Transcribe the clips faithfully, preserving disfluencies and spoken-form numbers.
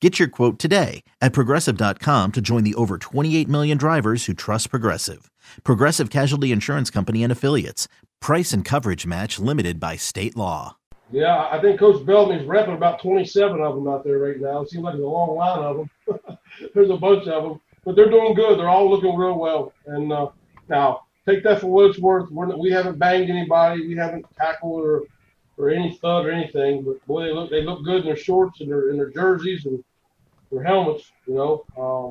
Get your quote today at Progressive dot com to join the over twenty-eight million drivers who trust Progressive. Progressive Casualty Insurance Company and Affiliates. Price and coverage match limited by state law. Yeah, I think Coach Bellman's repping about twenty-seven of them out there right now. It seems like there's a long line of them. There's a bunch of them. But they're doing good. They're all looking real well. And uh, now, take that for what it's worth. We're, we haven't banged anybody. We haven't tackled or or any thud or anything. But, boy, they look they look good in their shorts and their, and their jerseys and their helmets, you know.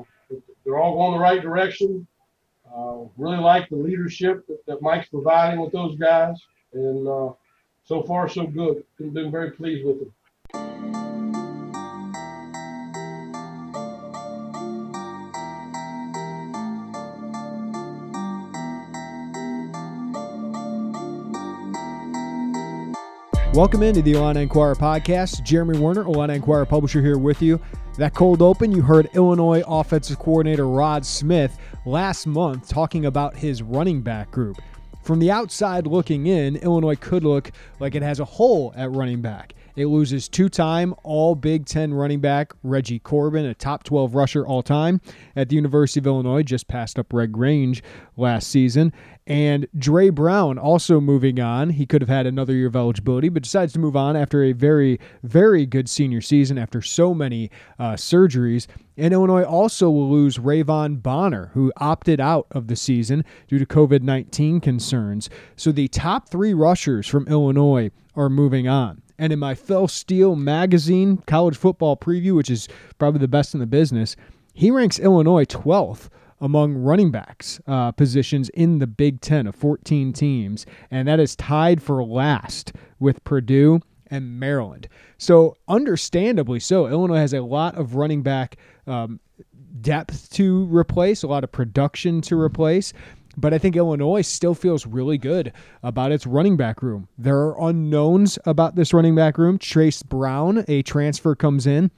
Um, they're all going the right direction. Uh, really like the leadership that, that Mike's providing with those guys. And uh, so far, so good. I've been very pleased with them. Welcome into the Illini Inquirer podcast. Jeremy Werner, Illini Inquirer publisher, here with you. That cold open, you heard Illinois offensive coordinator Rod Smith last month talking about his running back group. From the outside looking in, Illinois could look like it has a hole at running back. It loses two-time All-Big Ten running back Reggie Corbin, a top twelve rusher all-time at the University of Illinois, just passed up Red Grange last season. And Dre Brown also moving on. He could have had another year of eligibility, but decides to move on after a very, very good senior season after so many uh, surgeries. And Illinois also will lose Rayvon Bonner, who opted out of the season due to covid nineteen concerns. So the top three rushers from Illinois are moving on. And in my Fell Steel Magazine college football preview, which is probably the best in the business, he ranks Illinois twelfth among running backs uh, positions in the Big Ten of fourteen teams. And that is tied for last with Purdue and Maryland. So understandably so, Illinois has a lot of running back um, depth to replace, a lot of production to replace. But I think Illinois still feels really good about its running back room. There are unknowns about this running back room. Trace Brown, a transfer, comes in,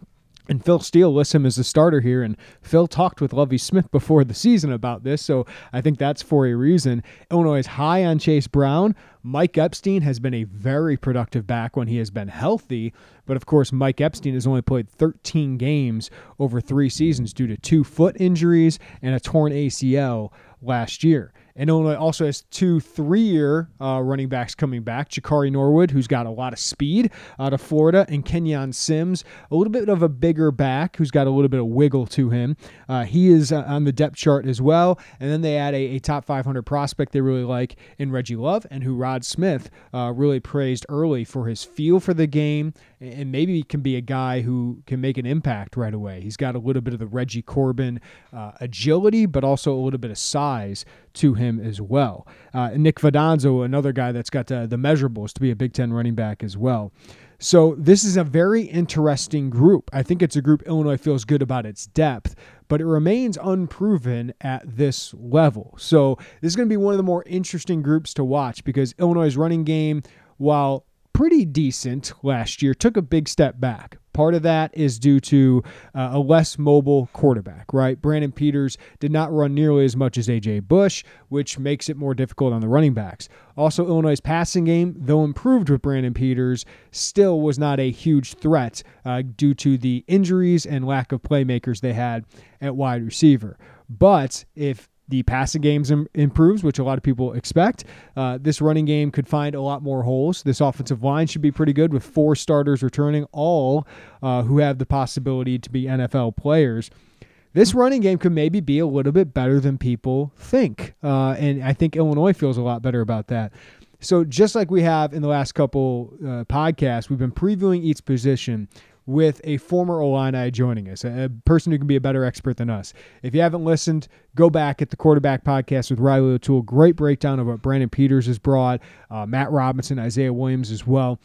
and Phil Steele lists him as the starter here. And Phil talked with Lovie Smith before the season about this, so I think that's for a reason. Illinois is high on Chase Brown. Mike Epstein has been a very productive back when he has been healthy. But, of course, Mike Epstein has only played thirteen games over three seasons due to two foot injuries and a torn A C L last year. And Illinois also has two three-year uh, running backs coming back. Jakari Norwood, who's got a lot of speed out of Florida, and Kenyon Sims, a little bit of a bigger back who's got a little bit of wiggle to him. Uh, he is uh, on the depth chart as well. And then they add a, a top five hundred prospect they really like in Reggie Love, and who Rod Smith uh, really praised early for his feel for the game, and maybe can be a guy who can make an impact right away. He's got a little bit of the Reggie Corbin uh, agility, but also a little bit of size to him as well. Uh, Nick Vidanzo, another guy that's got the, the measurables to be a Big Ten running back as well. So this is a very interesting group. I think it's a group Illinois feels good about its depth, but it remains unproven at this level. So this is going to be one of the more interesting groups to watch, because Illinois' running game, while pretty decent last year, took a big step back. Part of that is due to uh, a less mobile quarterback, right? Brandon Peters did not run nearly as much as A J. Bush, which makes it more difficult on the running backs. Also, Illinois' passing game, though improved with Brandon Peters, still was not a huge threat uh, due to the injuries and lack of playmakers they had at wide receiver. But if the passing game improves, which a lot of people expect, Uh, this running game could find a lot more holes. This offensive line should be pretty good with four starters returning, all uh, who have the possibility to be N F L players. This running game could maybe be a little bit better than people think. Uh, and I think Illinois feels a lot better about that. So just like we have in the last couple uh, podcasts, we've been previewing each position with a former Illini joining us, a person who can be a better expert than us. If you haven't listened, go back at the quarterback podcast with Riley O'Toole. Great breakdown of what Brandon Peters has brought, uh, Matt Robinson, Isaiah Williams as well.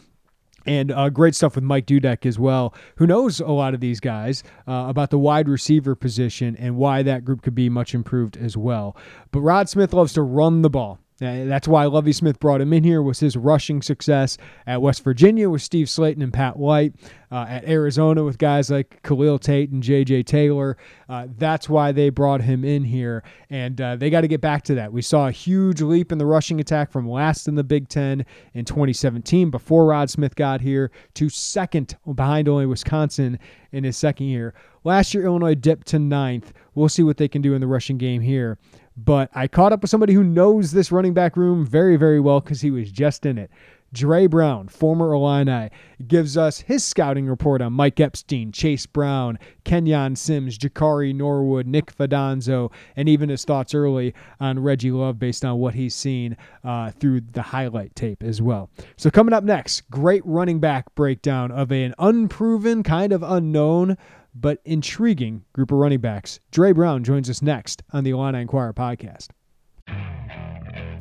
And uh, great stuff with Mike Dudek as well, who knows a lot of these guys uh, about the wide receiver position and why that group could be much improved as well. But Rod Smith loves to run the ball. Uh, that's why Lovie Smith brought him in here, was his rushing success at West Virginia with Steve Slayton and Pat White, uh, at Arizona with guys like Khalil Tate and J J Taylor. Uh, that's why they brought him in here, and uh, they got to get back to that. We saw a huge leap in the rushing attack from last in the Big Ten in twenty seventeen, before Rod Smith got here, to second behind only Wisconsin in his second year. Last year, Illinois dipped to ninth. We'll see what they can do in the rushing game here. But I caught up with somebody who knows this running back room very, very well because he was just in it. Dre Brown, former Illini, gives us his scouting report on Mike Epstein, Chase Brown, Kenyon Sims, Jakari Norwood, Nick Fidanzo, and even his thoughts early on Reggie Love based on what he's seen uh, through the highlight tape as well. So coming up next, great running back breakdown of an unproven, kind of unknown, but intriguing group of running backs. Dre Brown joins us next on the Illini Inquirer podcast.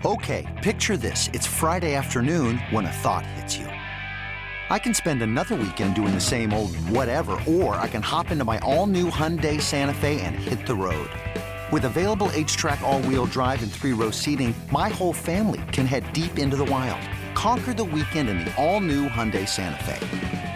Okay, picture this. It's Friday afternoon when a thought hits you. I can spend another weekend doing the same old whatever, or I can hop into my all-new Hyundai Santa Fe and hit the road. With available H-Track all-wheel drive and three-row seating, my whole family can head deep into the wild. Conquer the weekend in the all-new Hyundai Santa Fe.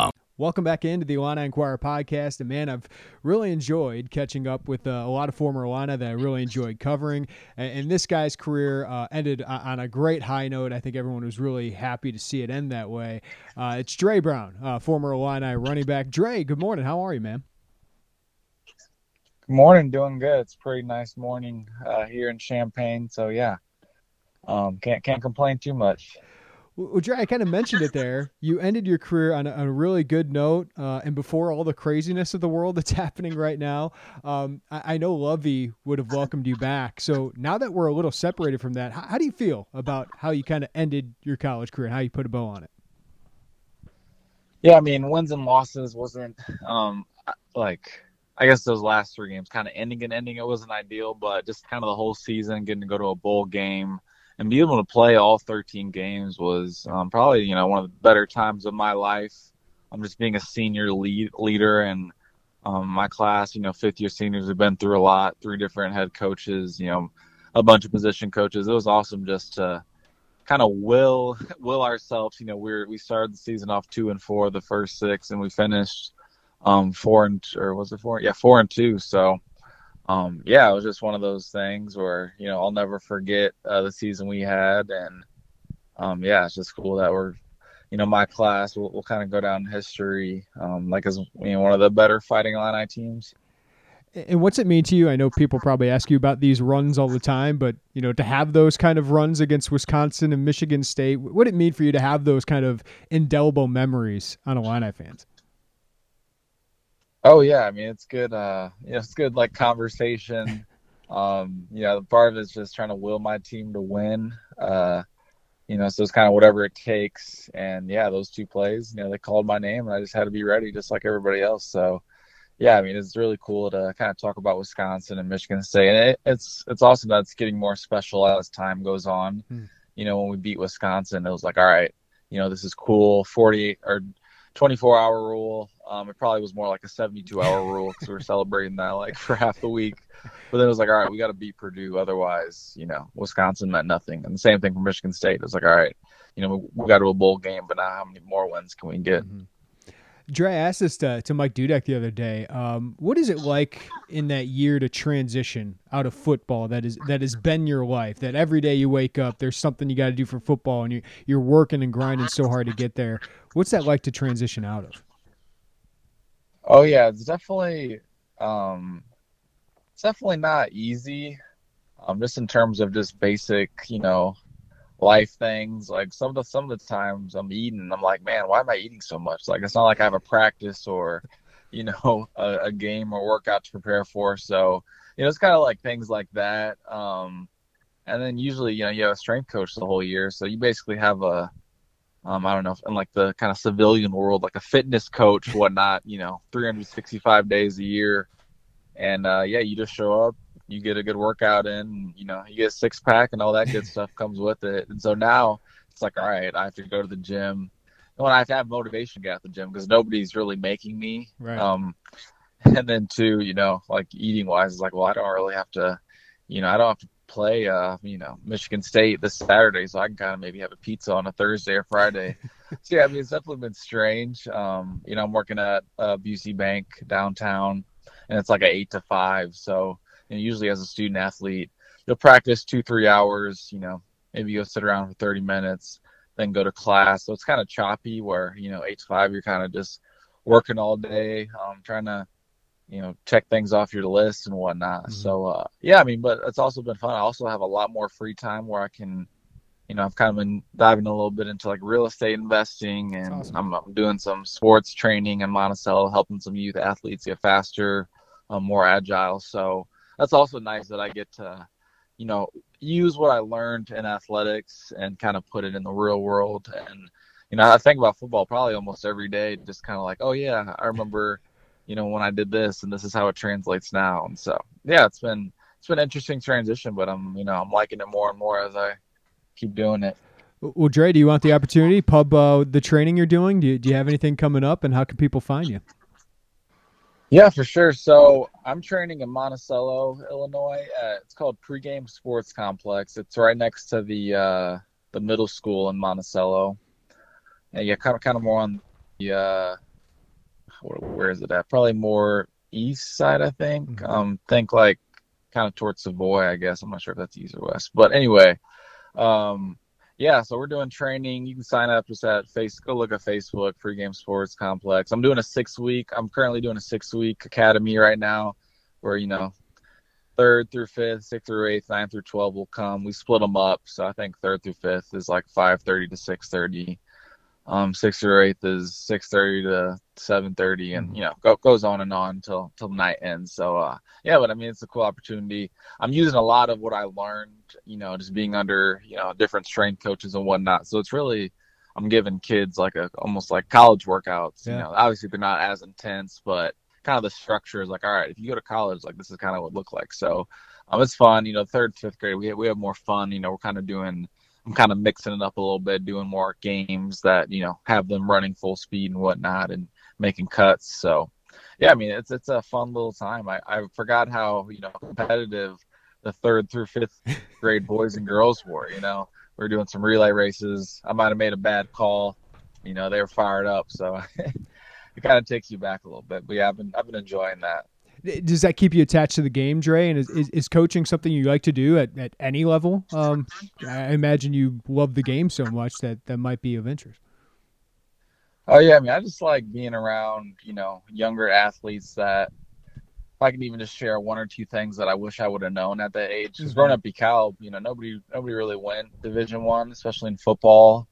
Welcome back into the Illini Inquirer podcast. And, man, I've really enjoyed catching up with uh, a lot of former Illini that I really enjoyed covering. And, and this guy's career uh, ended on a great high note. I think everyone was really happy to see it end that way. Uh, it's Dre Brown, uh, former Illini running back. Dre, good morning. How are you, man? Good morning. Doing good. It's a pretty nice morning uh, here in Champaign. So, yeah, um, can't can't complain too much. Well, Dre, I kind of mentioned it there. You ended your career on a, a really good note, uh, and before all the craziness of the world that's happening right now, um, I, I know Lovey would have welcomed you back. So now that we're a little separated from that, how, how do you feel about how you kind of ended your college career and how you put a bow on it? Yeah, I mean, wins and losses wasn't um, like, I guess those last three games, kind of ending and ending, it wasn't ideal, but just kind of the whole season, getting to go to a bowl game, and being able to play all thirteen games was um, probably, you know, one of the better times of my life. I'm just being a senior lead, leader and um, my class, you know, fifth year seniors have been through a lot, three different head coaches, you know, a bunch of position coaches. It was awesome just to kind of will will ourselves. You know, we we started the season off two and four, the first six, and we finished um, four and or was it four? Yeah, four and two. So. Um, yeah, it was just one of those things where, you know, I'll never forget uh, the season we had. And, um, yeah, it's just cool that we're, you know, my class will we'll kind of go down in history, um, like as, you know, one of the better Fighting Illini teams. And what's it mean to you? I know people probably ask you about these runs all the time, but, you know, to have those kind of runs against Wisconsin and Michigan State, what did it mean for you to have those kind of indelible memories on Illini fans? Oh yeah, I mean it's good. Uh, you know, it's good like conversation. Um, you know, part of it's just trying to will my team to win. Uh, you know, so it's kind of whatever it takes. And yeah, those two plays, you know, they called my name, and I just had to be ready, just like everybody else. So, yeah, I mean it's really cool to kind of talk about Wisconsin and Michigan State, and it, it's it's awesome that it's getting more special as time goes on. Mm. You know, when we beat Wisconsin, it was like, all right, you know, this is cool. Forty or twenty-four hour rule. Um, it probably was more like a seventy-two hour rule because we were celebrating that like for half the week. But then it was like, all right, we got to beat Purdue. Otherwise, you know, Wisconsin meant nothing. And the same thing for Michigan State. It was like, all right, you know, we, we got to a bowl game, but now how many more wins can we get? Mm-hmm. Dre, I asked this to, to Mike Dudek the other day. Um, what is it like in that year to transition out of football that is that has been your life, that every day you wake up, there's something you got to do for football, and you, you're working and grinding so hard to get there. What's that like to transition out of? Oh, yeah, it's definitely um, it's definitely not easy, um, just in terms of just basic, you know, life things. Like some of the some of the times I'm eating, I'm like, man, why am I eating so much? Like it's not like I have a practice or, you know, a, a game or workout to prepare for. So, you know, it's kind of like things like that. Um, and then usually, you know, you have a strength coach the whole year, so you basically have a, um, I don't know, in like the kind of civilian world, like a fitness coach, whatnot. You know, three hundred sixty-five days a year, and uh, yeah, you just show up. You get a good workout in, you know, you get a six pack and all that good stuff comes with it. And so now it's like, all right, I have to go to the gym. And when I have to have motivation to get out the gym because nobody's really making me. Right. Um, and then too, you know, like eating wise, it's like, well, I don't really have to, you know, I don't have to play, uh, you know, Michigan State this Saturday, so I can kind of maybe have a pizza on a Thursday or Friday. So yeah, I mean, it's definitely been strange. Um, you know, I'm working at uh, Busey Bank downtown, and it's like an eight to five, so. And usually as a student athlete, you'll practice two, three hours, you know, maybe you'll sit around for thirty minutes, then go to class. So it's kind of choppy where, you know, eight to five, you're kind of just working all day, um, trying to, you know, check things off your list and whatnot. Mm-hmm. So, uh, yeah, I mean, but it's also been fun. I also have a lot more free time where I can, you know, I've kind of been diving a little bit into like real estate investing, and awesome. I'm, I'm doing some sports training in Monticello, helping some youth athletes get faster, um, more agile. So, that's also nice that I get to, you know, use what I learned in athletics and kind of put it in the real world. And, you know, I think about football probably almost every day, just kind of like, oh, yeah, I remember, you know, when I did this and this is how it translates now. And so, yeah, it's been it's been an interesting transition, but I'm, you know, I'm liking it more and more as I keep doing it. Well, Dre, do you want the opportunity? Pub uh, the training you're doing? Do you, do you have anything coming up, and how can people find you? Yeah, for sure. So I'm training in Monticello, Illinois. Uh, it's called Pregame Sports Complex. It's right next to the uh, the middle school in Monticello. And yeah, kind of kind of more on the uh, where, where is it at? Probably more east side, I think. Um, think like kind of towards Savoy, I guess. I'm not sure if that's east or west, but anyway, um, yeah. So we're doing training. You can sign up just at face. Go look at Facebook, Pregame Sports Complex. I'm doing a six week. I'm currently doing a six week academy right now, where you know, third through fifth, sixth through eighth, ninth through twelve will come. We split them up. So I think third through fifth is like five thirty to six thirty. Um, sixth through eighth is six thirty to seven thirty, and you know, go, goes on and on till till night ends. So uh, yeah, but I mean, it's a cool opportunity. I'm using a lot of what I learned, you know, just being under, you know, different strength coaches and whatnot. So it's really, I'm giving kids like a almost like college workouts. Yeah. You know, obviously they're not as intense, but kind of the structure is like, all right, if you go to college, like this is kind of what it looked like. So um, it's fun. You know, third, fifth grade, we we have more fun. You know, we're kind of doing. I'm kind of mixing it up a little bit, doing more games that, you know, have them running full speed and whatnot and making cuts. So, yeah, I mean, it's it's a fun little time. I, I forgot how, you know, competitive the third through fifth grade boys and girls were, you know. We were doing some relay races. I might have made a bad call. You know, they were fired up. So it kind of takes you back a little bit. But, yeah, I've been, I've been enjoying that. Does that keep you attached to the game, Dre? And is, is, is coaching something you like to do at, at any level? Um, I imagine you love the game so much that that might be of interest. Oh, yeah. I mean, I just like being around, you know, younger athletes that if I can even just share one or two things that I wish I would have known at that age. Because mm-hmm. growing up DeKalb, you know, nobody nobody really went Division One, especially in football.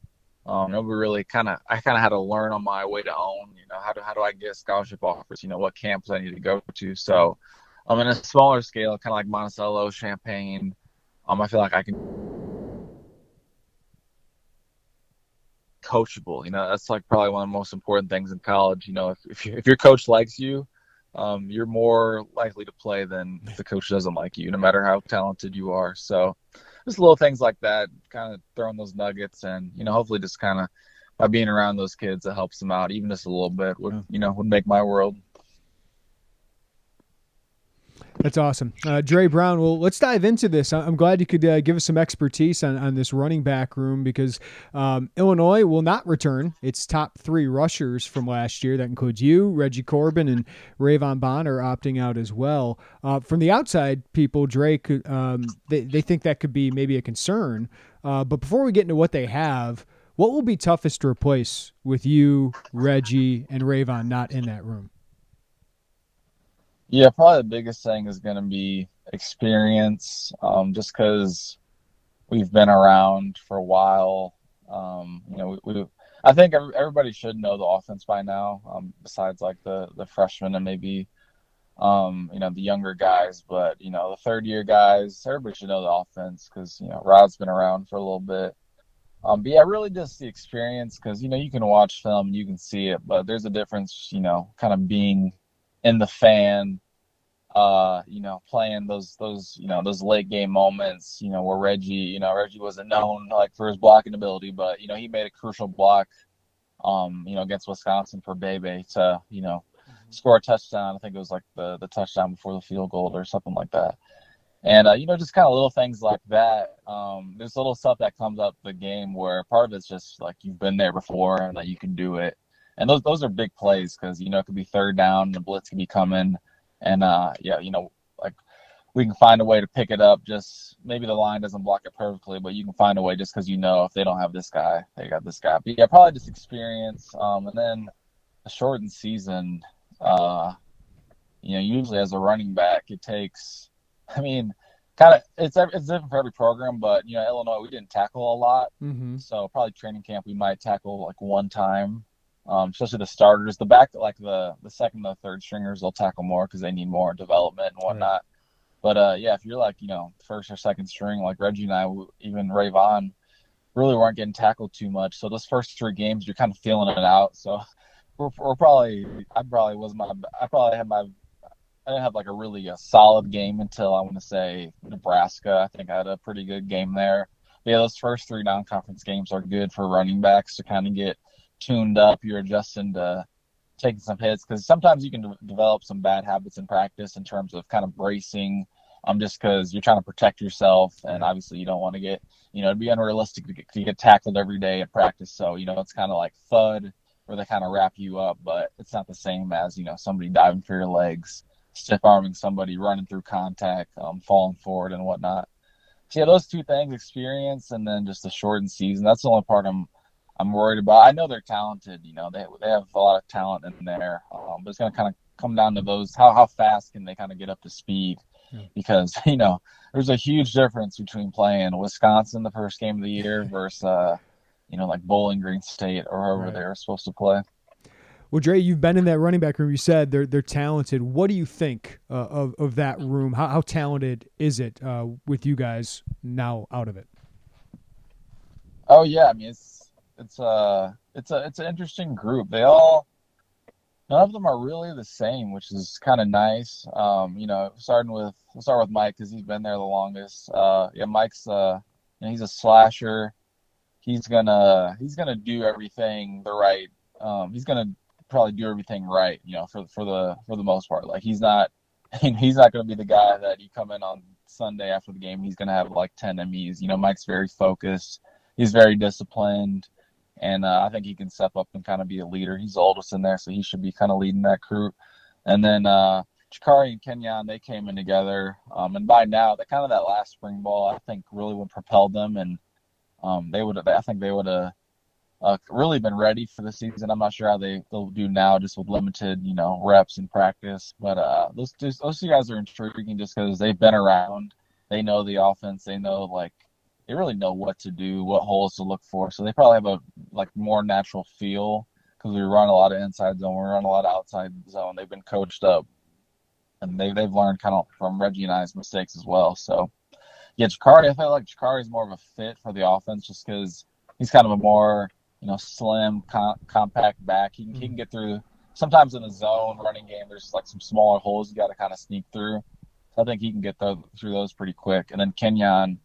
Um, nobody really kind of, I kind of had to learn on my way to own, you know, how do, how do I get scholarship offers? You know, what camps I need to go to. So I'm um, in a smaller scale, kind of like Monticello, Champaign. Um, I feel like I can coachable, you know, that's like probably one of the most important things in college. You know, if, if, you, if your coach likes you, um, you're more likely to play than if the coach doesn't like you, no matter how talented you are. So just little things like that, kind of throwing those nuggets, and you know, hopefully, just kind of by being around those kids, it helps them out even just a little bit. Would you know would make my world. That's awesome, uh, Dre Brown. Well, let's dive into this. I'm glad you could uh, give us some expertise on, on this running back room because um, Illinois will not return its top three rushers from last year. That includes you, Reggie Corbin, and Rayvon Bond are opting out as well. Uh, from the outside, people, Dre, could, um, they, they think that could be maybe a concern. Uh, but before we get into what they have, what will be toughest to replace with you, Reggie, and Rayvon not in that room? Yeah, probably the biggest thing is going to be experience, um, just because we've been around for a while. Um, you know, we, we I think everybody should know the offense by now, um, besides like the, the freshmen and maybe, um, you know, the younger guys. But, you know, the third year guys, everybody should know the offense because, you know, Rod's been around for a little bit. Um, but yeah, really just the experience because, you know, you can watch film, you can see it, but there's a difference, you know, kind of being in the fan, uh, you know, playing those, those, you know, those late game moments, you know, where Reggie, you know, Reggie wasn't known like for his blocking ability, but, you know, he made a crucial block, um, you know, against Wisconsin for Bebe to, you know, mm-hmm. score a touchdown. I think it was like the, the touchdown before the field goal or something like that. And, uh, you know, just kind of little things like that. Um, there's little stuff that comes up the game where part of it's just like you've been there before and that you can do it. And those those are big plays because, you know, it could be third down, the blitz could be coming. And, uh, yeah, you know, like we can find a way to pick it up. Just maybe the line doesn't block it perfectly, but you can find a way just because, you know, if they don't have this guy, they got this guy. But, yeah, probably just experience. Um, and then a shortened season, uh, you know, usually as a running back, it takes – I mean, kind of, it's it's different for every program, but, you know, Illinois, we didn't tackle a lot. Mm-hmm. So probably training camp, we might tackle like one time, um, especially the starters. The back, like the, the second or third stringers, they'll tackle more because they need more development and whatnot. Right. But, uh, yeah, if you're like, you know, first or second string, like Reggie and I, even Ray Vaughn, really weren't getting tackled too much. So those first three games, you're kind of feeling it out. So we're, we're probably, I probably was my, I probably had my, I didn't have like a really a solid game until I want to say Nebraska. I think I had a pretty good game there. But yeah, those first three non-conference games are good for running backs to kind of get tuned up. You're adjusting to taking some hits because sometimes you can de- develop some bad habits in practice in terms of kind of bracing, um, just because you're trying to protect yourself, and obviously you don't want to get, you know, it'd be unrealistic to get, to get tackled every day at practice. So, you know, it's kind of like thud where they kind of wrap you up, but it's not the same as, you know, somebody diving for your legs, stiff-arming somebody, running through contact, um, falling forward and whatnot. So, yeah, those two things, experience and then just the shortened season, that's the only part I'm I'm worried about. I know they're talented. You know, they they have a lot of talent in there, um, but it's going to kind of come down to those, how, how fast can they kind of get up to speed? Yeah. Because, you know, there's a huge difference between playing Wisconsin the first game of the year versus, uh, you know, like Bowling Green State or whoever right. they're supposed to play. Well, Dre, you've been in that running back room. You said they're they're talented. What do you think uh, of of that room? How how talented is it uh, with you guys now out of it? Oh yeah, I mean it's it's a it's a it's an interesting group. They all none of them are really the same, which is kind of nice. Um, you know, starting with we'll start with Mike because he's been there the longest. Uh, yeah, Mike's uh, you know, he's a slasher. He's gonna he's gonna do everything the right. Um, he's gonna probably do everything right, you know, for for the for the most part. Like he's not, he's not going to be the guy that you come in on Sunday after the game. He's going to have like ten M Es. You know, Mike's very focused. He's very disciplined, and uh, I think he can step up and kind of be a leader. He's the oldest in there, so he should be kind of leading that crew. And then uh, Chikari and Kenyon, they came in together, um, and by now, that kind of that last spring ball, I think really would propel them, and um, they would. I think they would have. Uh, really been ready for the season. I'm not sure how they, they'll do now just with limited, you know, reps and practice. But uh, those, those two guys are intriguing just because they've been around. They know the offense. They know, like, they really know what to do, what holes to look for. So they probably have a, like, more natural feel because we run a lot of inside zone. We run a lot of outside zone. They've been coached up. And they, they've learned kind of from Reggie and I's mistakes as well. So, yeah, Chikari, I feel like Chikari is more of a fit for the offense just because he's kind of a more – you know, slim, com- compact back. He can, he can get through. Sometimes in the zone running game, there's like some smaller holes you got to kind of sneak through. So I think he can get th- through those pretty quick. And then Kenyon,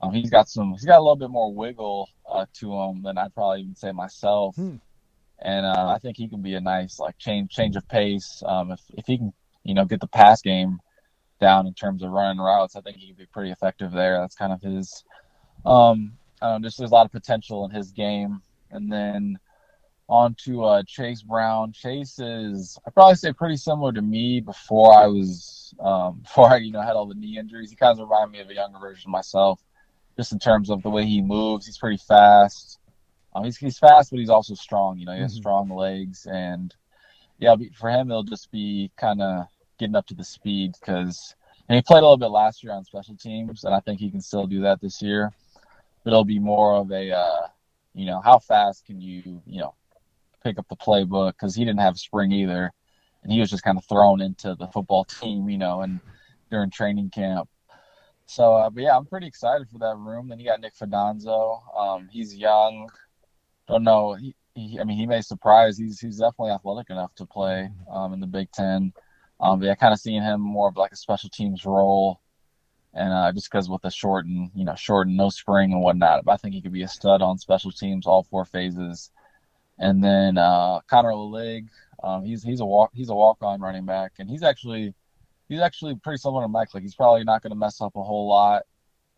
um, he's got some. He's got a little bit more wiggle uh, to him than I'd probably even say myself. Hmm. And uh, I think he can be a nice like change change of pace. Um, if if he can, you know, get the pass game down in terms of running routes, I think he can be pretty effective there. That's kind of his. Um, I don't know, just there's a lot of potential in his game. And then on to uh, Chase Brown. Chase is, I'd probably say, pretty similar to me before I was, um, before I, you know, had all the knee injuries. He kind of reminded me of a younger version of myself, just in terms of the way he moves. He's pretty fast. Um, he's he's fast, but he's also strong. You know, he has mm-hmm. strong legs, and yeah, for him, it'll just be kind of getting up to the speed because, and he played a little bit last year on special teams, and I think he can still do that this year. it'll be more of a, uh, you know, how fast can you, you know, pick up the playbook? Because he didn't have spring either, and he was just kind of thrown into the football team, you know, and during training camp. So, uh, but yeah, I'm pretty excited for that room. Then you got Nick Fidanzo. Um, he's young. Don't know. He, he, I mean, he may surprise. He's he's definitely athletic enough to play um, in the Big Ten. Um, but yeah, kind of seeing him more of like a special teams role. And uh, just because with the short and, you know, short and no spring and whatnot, I think he could be a stud on special teams, all four phases. And then uh, Connor Lelig, um, he's he's a walk he's a walk on running back, and he's actually he's actually pretty similar to Mike. Like he's probably not going to mess up a whole lot.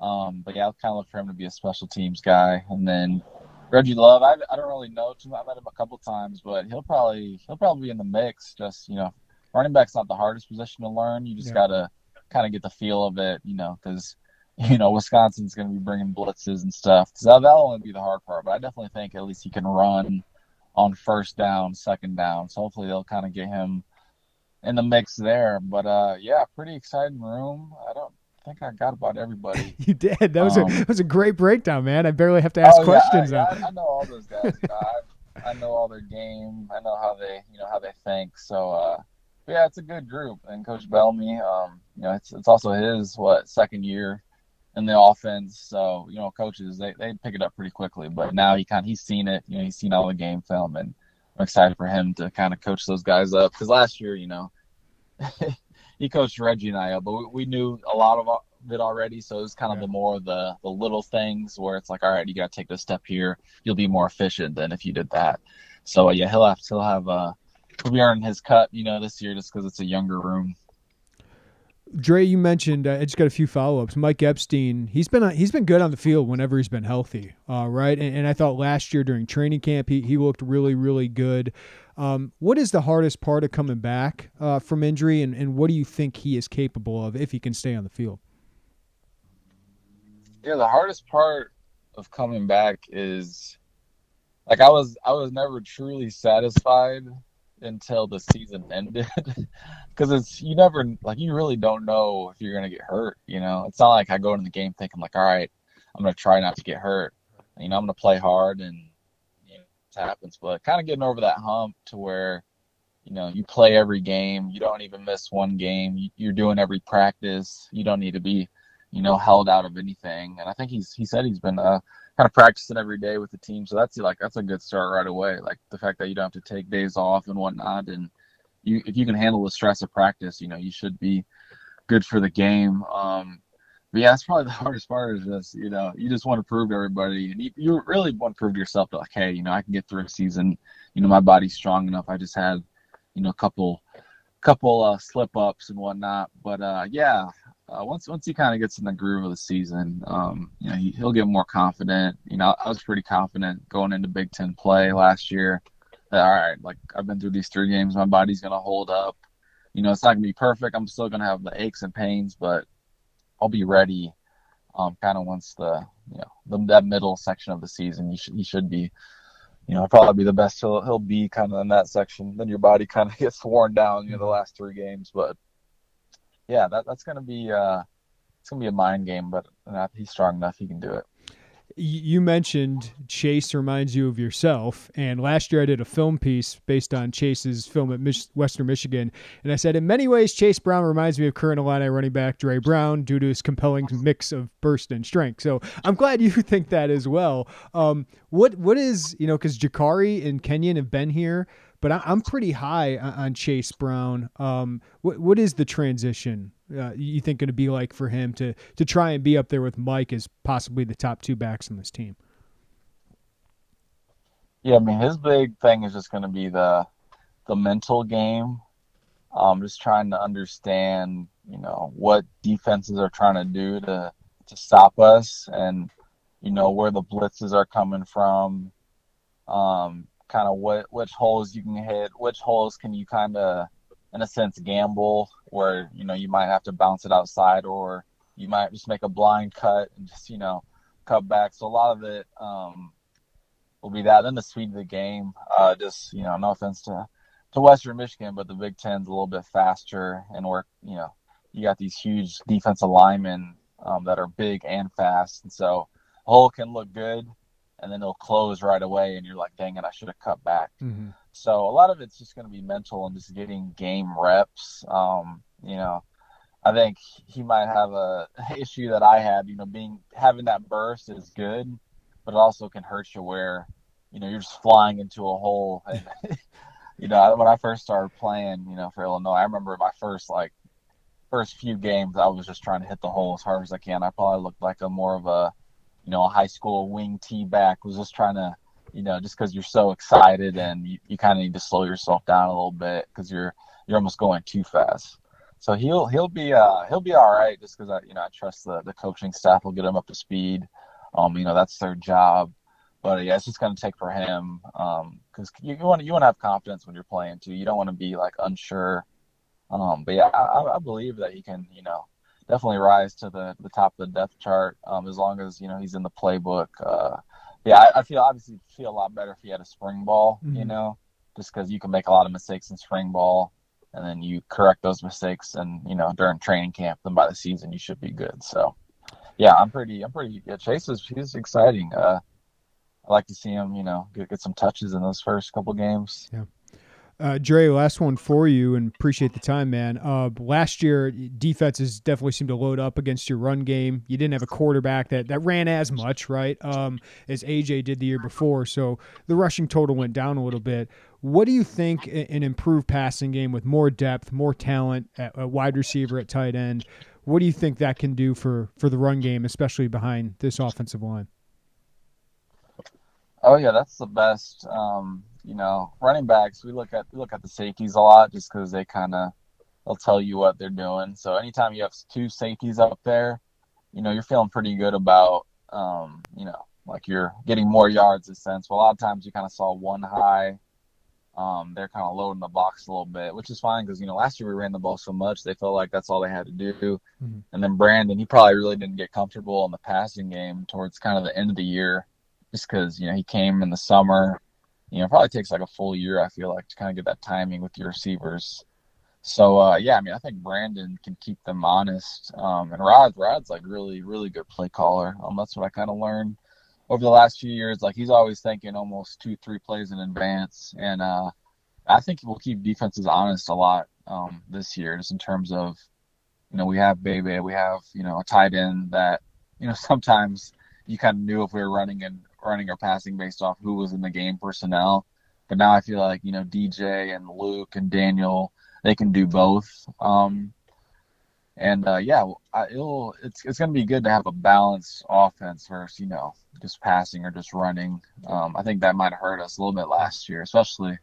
Um, but yeah, I kind of look for him to be a special teams guy. And then Reggie Love, I, I don't really know too much. I've met him a couple times, but he'll probably he'll probably be in the mix. Just, you know, running back's not the hardest position to learn. You just yeah. gotta kind of get the feel of it, you know, because, you know, Wisconsin's going to be bringing blitzes and stuff. Because that, that'll only be the hard part. But I definitely think at least he can run on first down, second down. So hopefully they'll kind of get him in the mix there. But, uh, yeah, pretty exciting room. I don't think I got about everybody. You did. That was, um, a, that was a great breakdown, man. I barely have to ask oh, questions. Yeah, I, I, I know all those guys. You know, I, I know all their game. I know how they, you know, how they think. So, uh, yeah, it's a good group. And Coach Bellamy, um, you know, it's it's also his, what, second year in the offense. So, you know, coaches, they, they pick it up pretty quickly. But now he kind of, he's seen it. You know, he's seen all the game film. And I'm excited for him to kind of coach those guys up. Because last year, you know, he coached Reggie and I up. But we, we knew a lot of it already. So it's kind of yeah. the more the, the little things where it's like, all right, you got to take this step here. You'll be more efficient than if you did that. So, yeah, he'll have, he'll have – uh he'll be earning his cut, you know, this year just because it's a younger room. Dre, you mentioned uh, I just got a few follow-ups. Mike Epstein, he's been he's been good on the field whenever he's been healthy, uh, right? And, and I thought last year during training camp he he looked really, really good. Um, what is the hardest part of coming back uh, from injury, and, and what do you think he is capable of if he can stay on the field? Yeah, the hardest part of coming back is, like, I was I was never truly satisfied until the season ended, because it's you never like you really don't know if you're gonna get hurt. You know, it's not like I go into the game thinking like, all right, I'm gonna try not to get hurt, you know, I'm gonna play hard, and you know, it happens. But kind of getting over that hump to where, you know, you play every game, you don't even miss one game, you're doing every practice, you don't need to be, you know, held out of anything. And I think he's he said he's been uh kind of practicing every day with the team. So that's like, that's a good start right away. Like the fact that you don't have to take days off and whatnot. And you, if you can handle the stress of practice, you know, you should be good for the game. Um, but yeah, that's probably the hardest part is just, you know, you just want to prove to everybody, and you, you really want to prove to yourself that like, hey, you know, I can get through a season, you know, my body's strong enough. I just had, you know, a couple, couple uh, slip ups and whatnot. But uh, yeah, Uh, once once he kind of gets in the groove of the season, um, you know, he, he'll get more confident. You know, I was pretty confident going into Big Ten play last year that, all right, like, I've been through these three games. My body's going to hold up. You know, it's not going to be perfect. I'm still going to have the aches and pains, but I'll be ready um, kind of once the, you know, the, that middle section of the season. He should, he should be, you know, probably be the best he'll, he'll be kind of in that section. Then your body kind of gets worn down, you know, the last three games, but yeah, that, that's going to be uh, it's going to be a mind game, but he's strong enough. He can do it. You mentioned Chase reminds you of yourself, and last year I did a film piece based on Chase's film at Mich- Western Michigan, and I said, in many ways, Chase Brown reminds me of current Illini running back Dre Brown due to his compelling mix of burst and strength. So I'm glad you think that as well. Um, what what is, you know, because Jakari and Kenyon have been here, but I'm pretty high on Chase Brown. Um, what what is the transition uh, you think going to be like for him to to try and be up there with Mike as possibly the top two backs on this team? Yeah, I mean, his big thing is just going to be the the mental game. Um, just trying to understand, you know, what defenses are trying to do to to stop us, and you know where the blitzes are coming from. Um. kind of what which holes you can hit, which holes can you kind of, in a sense, gamble where, you know, you might have to bounce it outside, or you might just make a blind cut and just, you know, cut back. So a lot of it um, will be that. Then the speed of the game, uh, just, you know, no offense to, to Western Michigan, but the Big Ten's a little bit faster, and we're, you know, you got these huge defensive linemen um, that are big and fast. And so hole can look good, and then it'll close right away, and you're like, dang it, I should have cut back. Mm-hmm. So a lot of it's just going to be mental and just getting game reps. Um, you know, I think he might have a issue that I had, you know, being having that burst is good, but it also can hurt you where, you know, you're just flying into a hole. And, you know, when I first started playing, you know, for Illinois, I remember my first, like, first few games, I was just trying to hit the hole as hard as I can. I probably looked like a more of a, you know, a high school wing tee back, was just trying to, you know, just because you're so excited and you, you kind of need to slow yourself down a little bit because you're you're almost going too fast. So he'll he'll be uh he'll be all right, just because I you know I trust the the coaching staff will get him up to speed. Um, you know, that's their job. But yeah, it's just going to take for him um because you want you want to have confidence when you're playing too. You don't want to be like unsure. Um, but yeah, I, I believe that he can, you know, definitely rise to the, the top of the depth chart um, as long as, you know, he's in the playbook. Uh, yeah, I, I feel obviously feel a lot better if he had a spring ball, mm-hmm. you know, just because you can make a lot of mistakes in spring ball and then you correct those mistakes and, you know, during training camp, then by the season you should be good. So, yeah, I'm pretty, I'm pretty, yeah, Chase is, he's exciting. Uh, I like to see him, you know, get, get some touches in those first couple games. Yeah. Uh, Dre, last one for you, and appreciate the time, man. Uh, last year, defenses definitely seemed to load up against your run game. You didn't have a quarterback that, that ran as much, right, um, as A J did the year before. So the rushing total went down a little bit. What do you think an improved passing game with more depth, more talent at, at wide receiver, at tight end, what do you think that can do for, for the run game, especially behind this offensive line? Oh, yeah, that's the best. Um, you know, running backs, we look at we look at the safeties a lot just because they kind of – they'll tell you what they're doing. So anytime you have two safeties up there, you know, you're feeling pretty good about, um, you know, like you're getting more yards in a sense. Well, a lot of times you kind of saw one high. Um, they're kind of loading the box a little bit, which is fine because, you know, last year we ran the ball so much they felt like that's all they had to do. Mm-hmm. And then Brandon, he probably really didn't get comfortable in the passing game towards kind of the end of the year. Just because, you know, he came in the summer, you know, it probably takes like a full year, I feel like, to kind of get that timing with your receivers. So, uh, yeah, I mean, I think Brandon can keep them honest. Um, and Rod, Rod's like really, really good play caller. Um, that's what I kind of learned over the last few years. Like, he's always thinking almost two, three plays in advance. And uh, I think we'll keep defenses honest a lot um, this year, just in terms of, you know, we have Bebe, we have, you know, a tight end that, you know, sometimes you kind of knew if we were running and running or passing based off who was in the game personnel. But now I feel like, you know, D J and Luke and Daniel, they can do both. Um, and, uh, yeah, I, it'll, it's it's going to be good to have a balanced offense versus, you know, just passing or just running. Um, I think that might have hurt us a little bit last year, especially,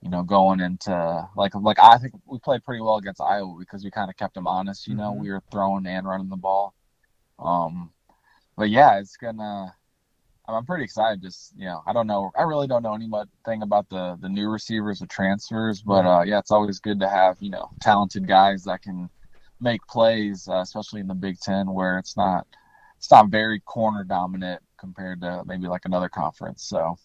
you know, going into – like, like I think we played pretty well against Iowa because we kind of kept them honest, you know. Mm-hmm. We were throwing and running the ball. Um, but, yeah, it's going to – I'm pretty excited. Just, you know, I don't know. I really don't know anything about the, the new receivers or transfers, but uh, yeah, it's always good to have, you know, talented guys that can make plays, uh, especially in the Big Ten where it's not, it's not very corner dominant compared to maybe like another conference. So.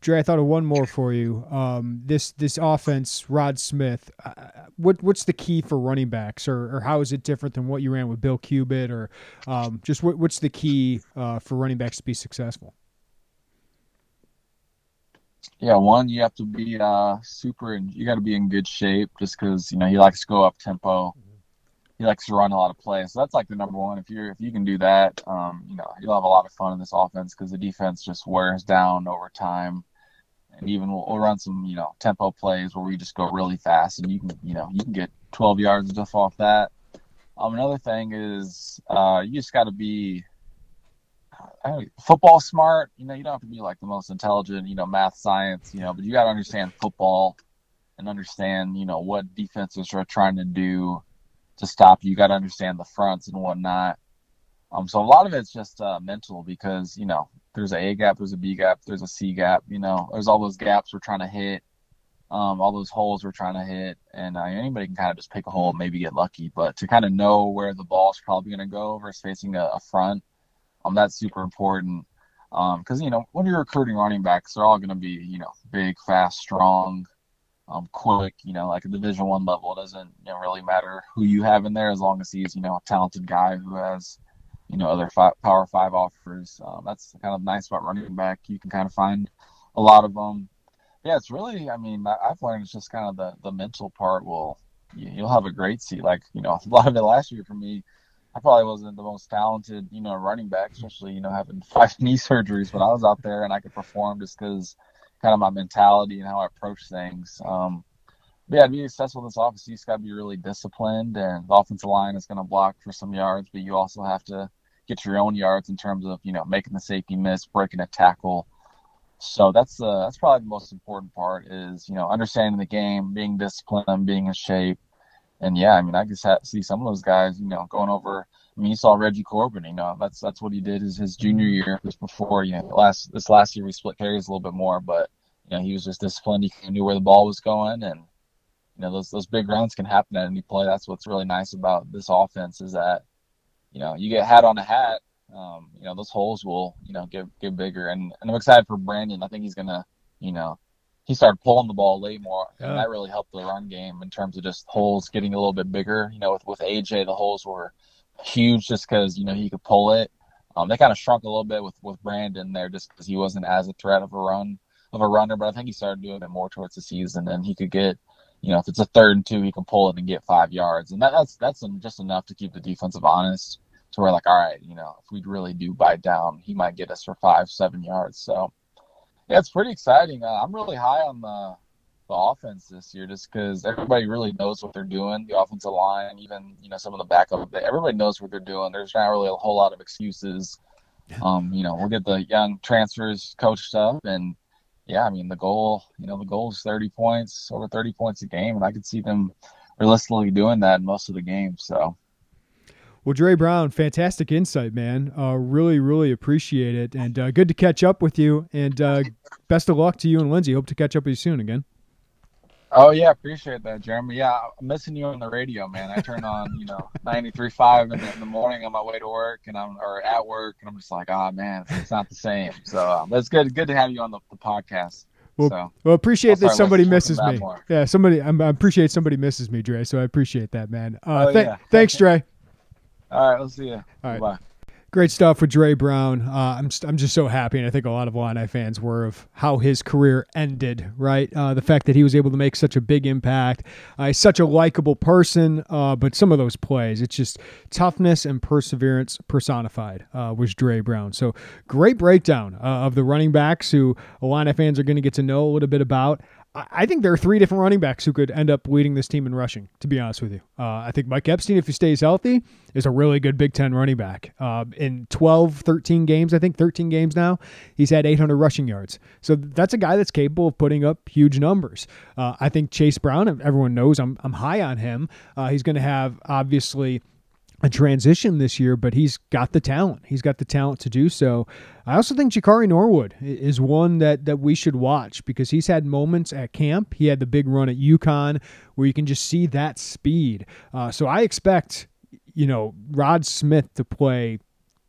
Dre, I thought of one more for you. Um, this, this offense, Rod Smith, uh, what, what's the key for running backs, or, or how is it different than what you ran with Bill Cubitt, or um, just what, what's the key uh, for running backs to be successful? Yeah. One, you have to be uh, super, and you got to be in good shape just cause you know, he likes to go up tempo. Mm-hmm. He likes to run a lot of plays. So that's like the number one. If you're, if you can do that, um, you know, you'll have a lot of fun in this offense because the defense just wears down over time. And even we'll, we'll run some, you know, tempo plays where we just go really fast and you can, you know, you can get twelve yards and stuff off that. Um, another thing is uh, you just got to be uh, football smart. You know, you don't have to be like the most intelligent, you know, math, science, you know, but you got to understand football and understand, you know, what defenses are trying to do to stop you. You got to understand the fronts and whatnot. Um, so a lot of it's just uh, mental because, you know, there's an A gap, there's a B gap, there's a C gap, you know, there's all those gaps we're trying to hit, um, all those holes we're trying to hit. And uh, anybody can kind of just pick a hole and maybe get lucky. But to kind of know where the ball's probably going to go versus facing a, a front, um, that's super important. Because, um, you know, when you're recruiting running backs, they're all going to be, you know, big, fast, strong, Um, quick, you know, like a Division One level, it doesn't you know, really matter who you have in there as long as he's, you know, a talented guy who has, you know, other five, Power Five offers. Um, that's kind of nice about running back. You can kind of find a lot of them. Yeah, it's really, I mean, I've learned it's just kind of the, the mental part. Well, you, you'll have a great seat. Like, you know, a lot of it last year for me, I probably wasn't the most talented, you know, running back, especially, you know, having five knee surgeries, but I was out there and I could perform just because kind of my mentality and how I approach things. Um, but yeah, to be successful in this offense, you just got to be really disciplined, and the offensive line is going to block for some yards, but you also have to get your own yards in terms of, you know, making the safety miss, breaking a tackle. So that's uh, that's probably the most important part is, you know, understanding the game, being disciplined, being in shape. And, yeah, I mean, I just see some of those guys, you know, going over. I mean, you saw Reggie Corbin, you know, that's that's what he did his, his junior year just before, you know, last this last year we split carries a little bit more. But, you know, he was just disciplined. He knew where the ball was going. And, you know, those those big runs can happen at any play. That's what's really nice about this offense is that, you know, you get hat on a hat. Um, you know, those holes will, you know, get get bigger. And, and I'm excited for Brandon. I think he's going to, you know, he started pulling the ball late more, and yeah. that really helped the run game in terms of just holes getting a little bit bigger. You know, with, with A J, the holes were huge just because, you know, he could pull it. Um, they kind of shrunk a little bit with, with Brandon there just because he wasn't as a threat of a run of a runner, but I think he started doing it more towards the season, and he could get, you know, if it's a third and two, he can pull it and get five yards. And that, that's that's just enough to keep the defensive honest. To where, like, all right, you know, if we really do bite down, he might get us for five, seven yards. So, yeah, it's pretty exciting. Uh, I'm really high on the, the offense this year just because everybody really knows what they're doing. The offensive line, even, you know, some of the backup, everybody knows what they're doing. There's not really a whole lot of excuses. Um, you know, we'll get the young transfers coached up. And, yeah, I mean, the goal, you know, the goal is thirty points, over thirty points a game. And I could see them realistically doing that in most of the games, so. Well, Dre Brown, fantastic insight, man. Uh, really, really appreciate it. And uh, good to catch up with you. And uh, best of luck to you and Lindsay. Hope to catch up with you soon again. Oh, yeah, appreciate that, Jeremy. Yeah, I'm missing you on the radio, man. I turn on, you know, ninety-three point five in the, in the morning on my way to work and I'm or at work, and I'm just like, ah, oh, man, it's not the same. So um, that's good. Good to have you on the, the podcast. Well, so, well, appreciate that somebody misses me. More. Yeah, somebody. I'm, I appreciate somebody misses me, Dre. So I appreciate that, man. Uh, oh, th- yeah. Thanks, Dre. All right, we'll see you. All right. Bye. Great stuff with Dre Brown. Uh, I'm I'm just so happy, and I think a lot of Illini fans were, of how his career ended, right? Uh, the fact that he was able to make such a big impact. Uh, he's such a likable person, uh, but some of those plays, it's just toughness and perseverance personified uh, was Dre Brown. So great breakdown uh, of the running backs who Illini fans are going to get to know a little bit about. I think there are three different running backs who could end up leading this team in rushing, to be honest with you. Uh, I think Mike Epstein, if he stays healthy, is a really good Big Ten running back. Uh, in twelve, thirteen games, I think thirteen games now, he's had eight hundred rushing yards. So that's a guy that's capable of putting up huge numbers. Uh, I think Chase Brown, everyone knows I'm, I'm high on him. Uh, he's going to have, obviously, a transition this year, but he's got the talent. He's got the talent to do so. I also think Jakari Norwood is one that, that we should watch because he's had moments at camp. He had the big run at UConn where you can just see that speed. Uh, so I expect, you know, Rod Smith to play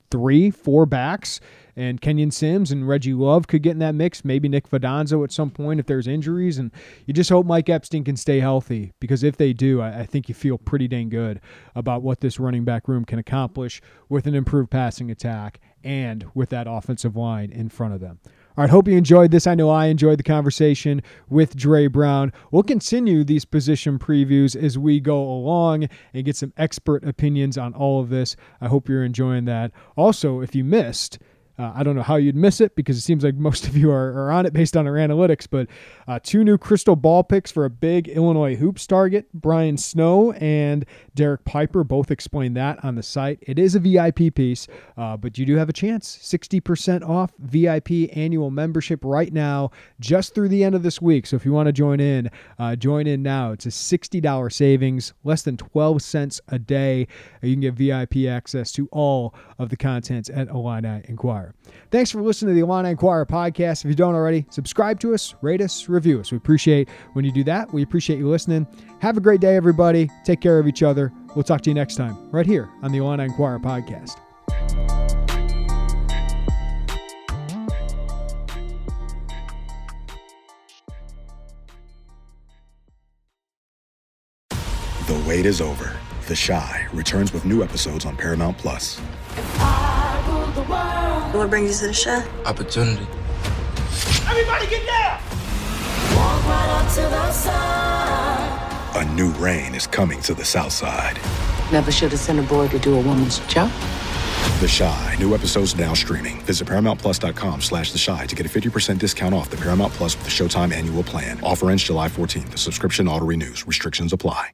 three, four backs, and Kenyon Sims and Reggie Love could get in that mix. Maybe Nick Vidanzo at some point if there's injuries. And you just hope Mike Epstein can stay healthy because if they do, I, I think you feel pretty dang good about what this running back room can accomplish with an improved passing attack and with that offensive line in front of them. All right, hope you enjoyed this. I know I enjoyed the conversation with Dre Brown. We'll continue these position previews as we go along and get some expert opinions on all of this. I hope you're enjoying that. Also, if you missed, Uh, I don't know how you'd miss it because it seems like most of you are, are on it based on our analytics, but uh, two new crystal ball picks for a big Illinois hoops target. Brian Snow and Derek Piper both explained that on the site. It is a V I P piece, uh, but you do have a chance. sixty percent off V I P annual membership right now just through the end of this week. So if you want to join in, uh, join in now. It's a sixty dollars savings, less than twelve cents a day. You can get V I P access to all of the contents at Illini Inquirer. Thanks for listening to the Illini Inquirer podcast. If you don't already, subscribe to us, rate us, review us. We appreciate when you do that. We appreciate you listening. Have a great day, everybody. Take care of each other. We'll talk to you next time right here on the Illini Inquirer podcast. The wait is over. The Chi returns with new episodes on Paramount plus. What brings you to the Chi? Opportunity. Everybody get down! Walk right up to the side. A new rain is coming to the South Side. Never should have sent a boy to do a woman's job. The Chi. New episodes now streaming. Visit Paramount Plus dot com slash The Chi to get a fifty percent discount off the Paramount Plus with the Showtime annual plan. Offer ends July fourteenth. The subscription auto-renews. Restrictions apply.